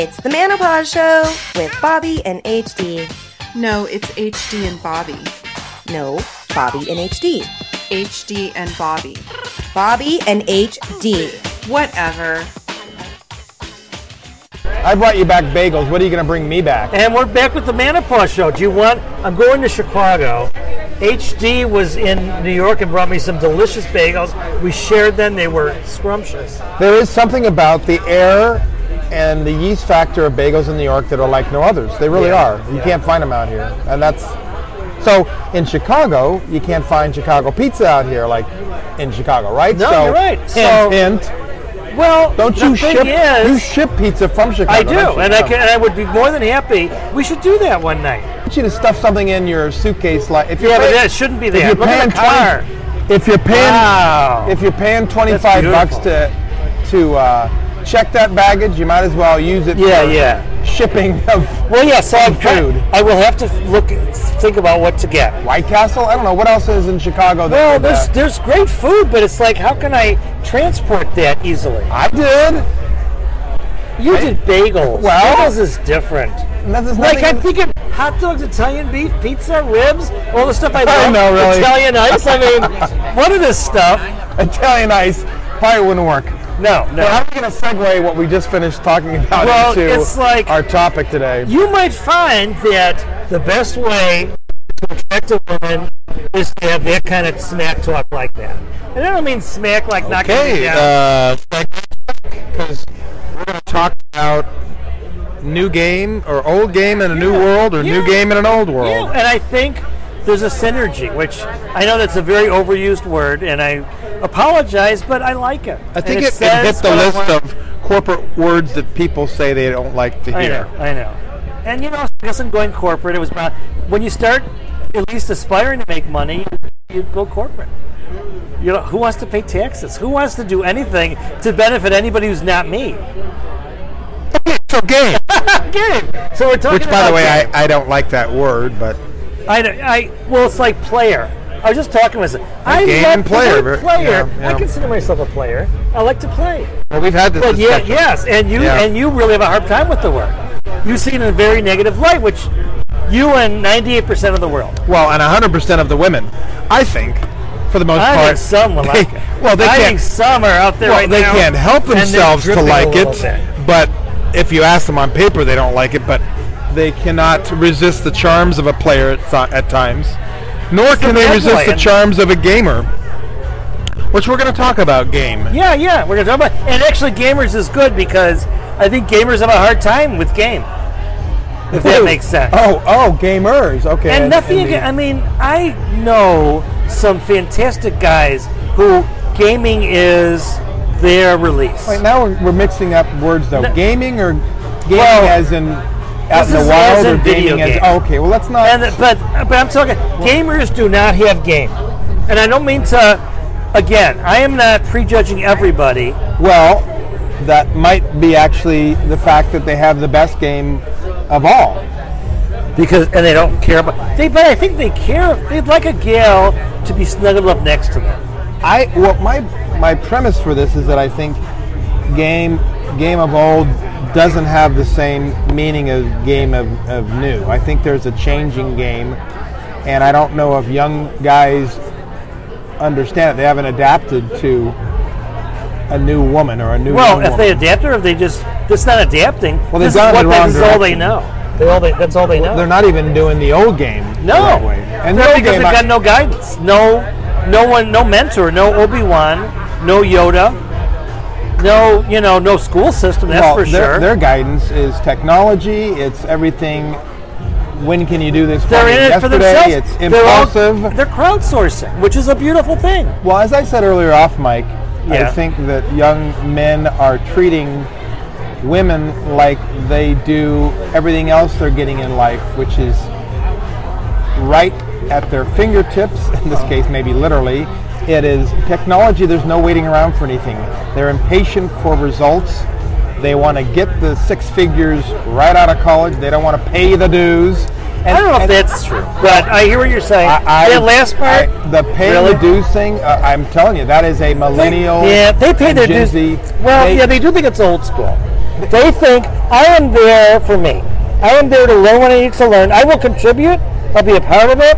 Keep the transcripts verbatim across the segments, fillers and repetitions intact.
It's the Manopause Show with Bobby and H D. No, it's H D and Bobby. No, Bobby and H D. H D and Bobby. Bobby and H D. Whatever. I brought you back bagels. What are you going to bring me back? And we're back with the Manopause Show. Do you want... I'm going to Chicago. H D was in New York and brought me some delicious bagels. We shared them. They were scrumptious. There is something about the air and the yeast factor of bagels in New York that are like no others. They really yeah, are. You yeah. can't find them out here. And that's... So in Chicago, you can't find Chicago pizza out here like in Chicago, right? No, so, you're right. Hint, so, hint. Well, don't you ship? Is, you ship pizza from Chicago. I do, Chicago. and I can, and I would be more than happy. We should do that one night. I want you to stuff something in your suitcase, like if you're. Yeah, that shouldn't be there. Look at the car. If you're paying, wow. if you're paying twenty-five bucks to to uh, check that baggage, you might as well use it. Yeah, for yeah. shipping of well, yeah. So I'm food. Trying, I will have to look, think about what to get. White Castle. I don't know what else is in Chicago. That well, there's that? there's great food, but it's like, how can I transport that easily? I did. You I, did bagels. Well, bagels is different. Like I'm thinking hot dogs, Italian beef, pizza, ribs, all the stuff I love. I know, really. Italian ice. I mean, what is this stuff? Italian ice probably wouldn't work. No, no. Well, how are we going to segue what we just finished talking about well, into it's like, our topic today? You might find that the best way to attract a woman is to have that kind of smack talk like that. And I don't mean smack like okay, knocking me down. Okay, uh, because we're going to talk about new game or old game in a yeah, new world or yeah, new game in an old world. Yeah, and I think there's a synergy, which I know that's a very overused word, and I apologize, but I like it. I think it, it, it hit the list of corporate words that people say they don't like to hear. I know, I know. And, you know, I guess I'm going corporate. It was about when you start at least aspiring to make money, you go corporate. You know, who wants to pay taxes? Who wants to do anything to benefit anybody who's not me? Okay, so game. Game. So we're talking Which, about by the way, I, I don't like that word, but... I, I well, it's like player. I was just talking with. I love player. Player. Yeah, yeah. I consider myself a player. I like to play. Well, we've had this. But yeah, yes, and you yeah. and you really have a hard time with the word. You see it in a very negative light, which you and ninety-eight percent of the world. Well, and a hundred percent of the women, I think, for the most I part. I think some will like it. Well, they I can't, think some are out there well, right they now. They can't help themselves to like it. Bit. But if you ask them on paper, they don't like it. But they cannot resist the charms of a player at, at times, nor can they resist the charms of a gamer, which we're going to talk about game. Yeah, yeah, we're going to talk about, and actually gamers is good because I think gamers have a hard time with game, if that makes sense. Oh, oh, gamers, okay. And nothing, against, I mean, I know some fantastic guys who gaming is their release. Right now we're, we're mixing up words though, no, gaming or gaming well, as in... Out this in the wild or video gaming game. As, oh, okay, well, let's not. And the, but but I'm talking. Gamers do not have game, and I don't mean to. Again, I am not prejudging everybody. Well, that might be actually the fact that they have the best game of all, because and they don't care about. They but I think they care. They'd like a gal to be snuggled up next to them. I well, my my premise for this is that I think game game of old doesn't have the same meaning as game of, of new. I think there's a changing game, and I don't know if young guys understand it. They haven't adapted to a new woman or a new well, woman. Well, if they adapt or if they just, it's not adapting. Well, they've done it wrong direction. This is all they know. They're all they, that's all they know. They're not even doing the old game. No. The right way. And no, because they've got no guidance. No, no one, no mentor, no Obi-Wan, no Yoda. No, you know, no school system, that's well, for sure. Their, their guidance is technology, it's everything. When can you do this? They're in it yesterday, for themselves. It's impulsive. They're, all, they're crowdsourcing, which is a beautiful thing. Well, as I said earlier off mic, yeah. I think that young men are treating women like they do everything else they're getting in life, which is right at their fingertips, in this case maybe literally. It is technology. There's no waiting around for anything. They're impatient for results. They want to get the six figures right out of college. They don't want to pay the dues. And, I don't know if that's true, but I hear what you're saying. I, I, that last part, I, the pay really? the dues thing. Uh, I'm telling you, that is a millennial. They, yeah, they pay their dues. Well, they, yeah, they do think it's old school. They think I am there for me. I am there to learn what I need to learn. I will contribute. I'll be a part of it,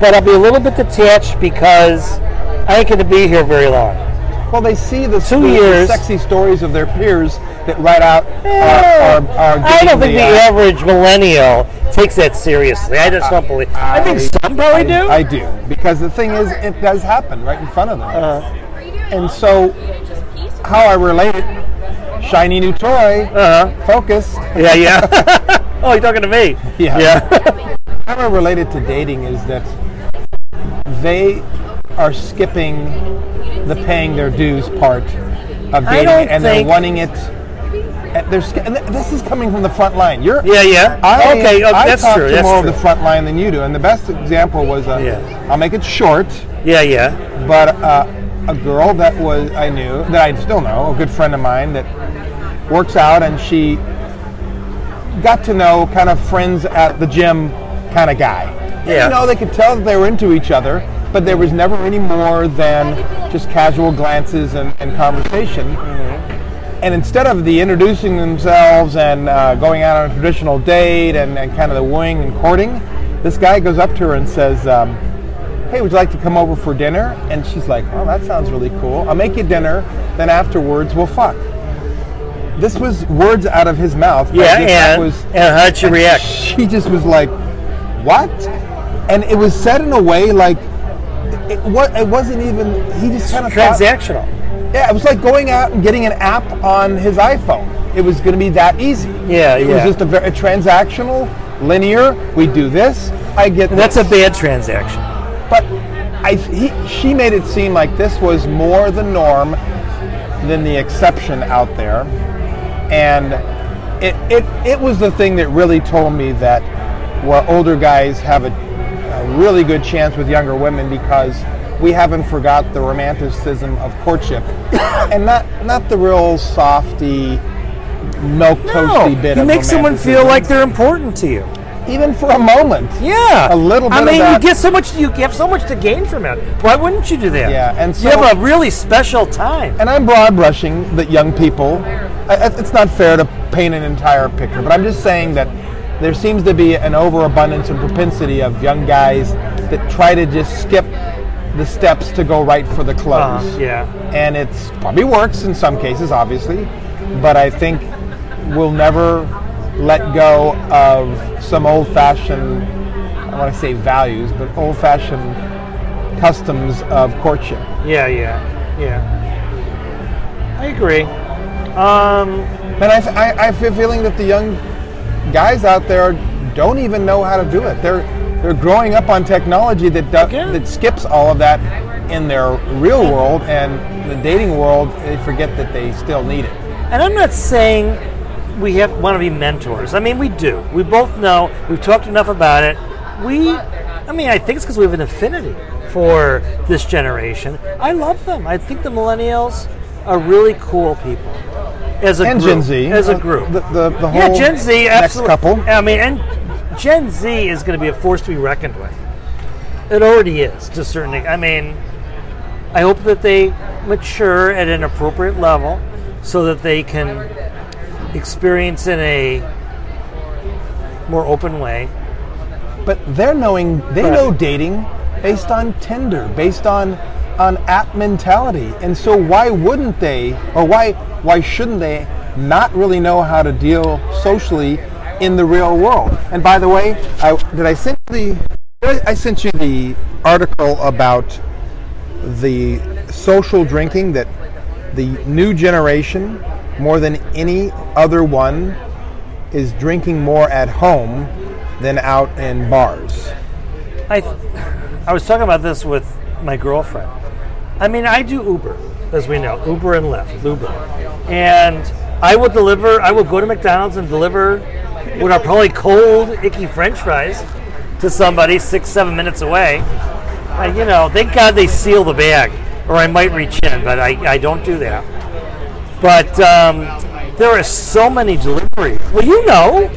but I'll be a little bit detached because I ain't going to be here very long. Well, they see the, Two the, years. the sexy stories of their peers that write out yeah. are, are, are I don't think the, the uh, average millennial takes that seriously. I just I, don't believe I, I think some probably do. I do. Because the thing is, it does happen right in front of them. Uh, and so, how I relate it, shiny new toy, uh-huh. focus. Yeah, yeah. Oh, you're talking to me. Yeah. yeah. How I relate it to dating is that they are skipping the paying their dues part of dating, and they're wanting it. And they're sk- and th- this is coming from the front line. You're yeah, yeah. I, okay, oh, I that's talk true. to that's more true. of the front line than you do. And the best example was a, yeah. I'll make it short. Yeah, yeah. But uh, a girl that was I knew that I still know, a good friend of mine that works out, and she got to know kind of friends at the gym kind of guy. Yeah. And, you know, they could tell that they were into each other, but there was never any more than just casual glances and, and conversation. Mm-hmm. And instead of the introducing themselves and uh, going out on a traditional date and, and kind of the wooing and courting, this guy goes up to her and says, um, hey, would you like to come over for dinner? And she's like, oh, that sounds really cool. I'll make you dinner, then afterwards we'll fuck. This was words out of his mouth. Yeah, and, that was, and how'd she and react? She just was like, what? And it was said in a way like, it, what, it wasn't even, he just kind of transactional. Thought, Yeah, it was like going out and getting an app on his iPhone. It was going to be that easy. Yeah, yeah. It was just a, very, a transactional, linear, we do this, I get and this. That's a bad transaction. But I, he, she made it seem like this was more the norm than the exception out there. And it, it, it was the thing that really told me that well, older guys have a, a really good chance with younger women because we haven't forgot the romanticism of courtship, and not not the real softy, milk toasty no, bit. You of make someone feel like they're important to you, even for a moment. Yeah, a little bit. I mean, of that. you get so much. You have so much to gain from it. Why wouldn't you do that? Yeah, and so, you have a really special time. And I'm broad brushing that young people. It's not fair to paint an entire picture, but I'm just saying that there seems to be an overabundance and propensity of young guys that try to just skip the steps to go right for the close. Uh, yeah. And it's probably works in some cases, obviously, but I think we'll never let go of some old-fashioned, I don't want to say values, but old-fashioned customs of courtship. Yeah, yeah, yeah. I agree. Um, and I, I, I have a feeling that the young guys out there don't even know how to do it. They're They're growing up on technology that do, that skips all of that in their real world, and the dating world, they forget that they still need it. And I'm not saying we have, want to be mentors. I mean, we do. We both know. We've talked enough about it. We, I mean, I think it's because we have an affinity for this generation. I love them. I think the millennials are really cool people. As a and group, Gen Z. As a group. Uh, the, the, the whole yeah, Gen Z, next couple. I mean, and... Gen Z is going to be a force to be reckoned with. It already is, to a certain extent. I mean, I hope that they mature at an appropriate level so that they can experience in a more open way. But they're knowing, they right. know dating based on Tinder, based on, on app mentality. And so why wouldn't they, or why why shouldn't they not really know how to deal socially in the real world? And by the way, I, did I send the I sent you the article about the social drinking that the new generation, more than any other one, is drinking more at home than out in bars? I I was talking about this with my girlfriend. I mean, I do Uber, as we know, Uber and Lyft, Uber, and I will deliver. I will go to McDonald's and deliver what are probably cold, icky French fries to somebody six, seven minutes away. Uh, you know, thank God they seal the bag, or I might reach in, but I, I don't do that. But um, there are so many deliveries. Well, you know,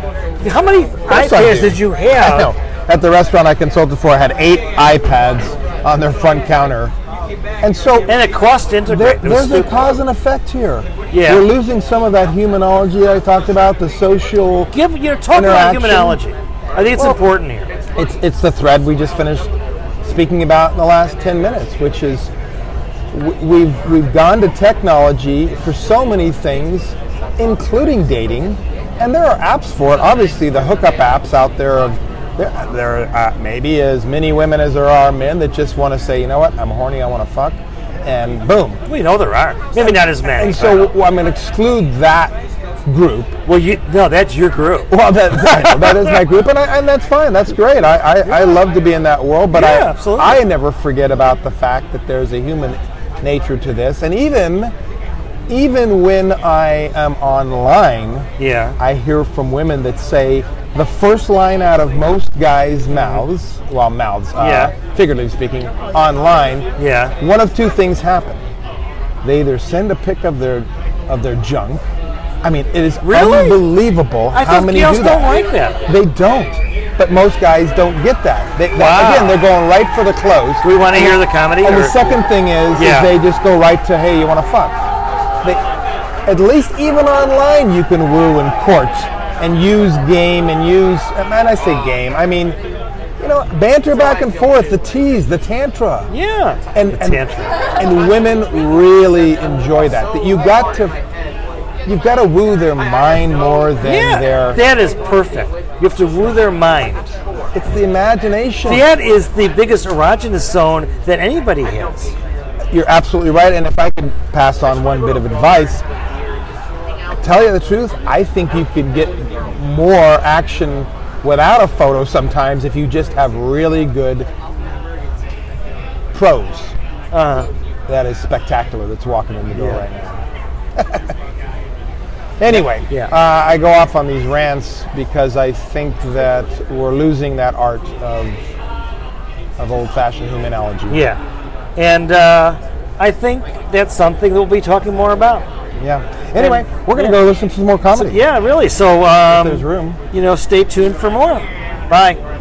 how many iPads did you have? I know. At the restaurant I consulted for, I had eight iPads on their front counter. And so, and it crossed into there, there's stupid. a cause and effect here. Yeah, we're losing some of that humanology that I talked about, the social. Give, you're talking about humanology. I think it's well, important here. It's it's the thread we just finished speaking about in the last ten minutes, which is we've we've gone to technology for so many things, including dating, and there are apps for it. Obviously, the hookup apps out there of. There, there are uh, maybe as many women as there are men that just want to say, you know what, I'm horny, I want to fuck, and boom. We know there are. Maybe not as many. And so well, I'm going to exclude that group. Well, you no, that's your group. Well, that, that, that is my group, and I, and that's fine. That's great. I, I, yeah. I love to be in that world, but yeah, I absolutely. I never forget about the fact that there's a human nature to this, and even even when I am online, yeah, I hear from women that say. The first line out of most guys' mouths, well, mouths, uh, yeah. figuratively speaking, online, yeah. one of two things happen. They either send a pic of their of their junk. I mean, it is really? unbelievable I how many girls do that. don't like that. They don't, but most guys don't get that. They, wow. Again, they're going right for the close. We want to hear the comedy. And or? the second thing is, yeah. is, they just go right to, hey, you want to fuck? They, at least even online, you can woo and court. And use game and use, man, I say game. I mean, you know, banter back and forth, the tease, the tantra. Yeah, and the tantra. And, and women really enjoy that. That you got to, you've got to woo their mind more than yeah, their. That is perfect. You have to woo their mind. It's the imagination. That is the biggest erogenous zone that anybody has. You're absolutely right. And if I could pass on one bit of advice. Tell you the truth, I think you can get more action without a photo sometimes if you just have really good pros. Uh, that is spectacular. That's walking in the door yeah. right now. Anyway, yeah. uh, I go off on these rants because I think that we're losing that art of of old-fashioned humanology. Yeah, and uh, I think that's something that we'll be talking more about. Yeah. Anyway, we're going to yeah. go listen to some more comedy. So, yeah, really. So, um, if there's room. You know, stay tuned for more. Bye.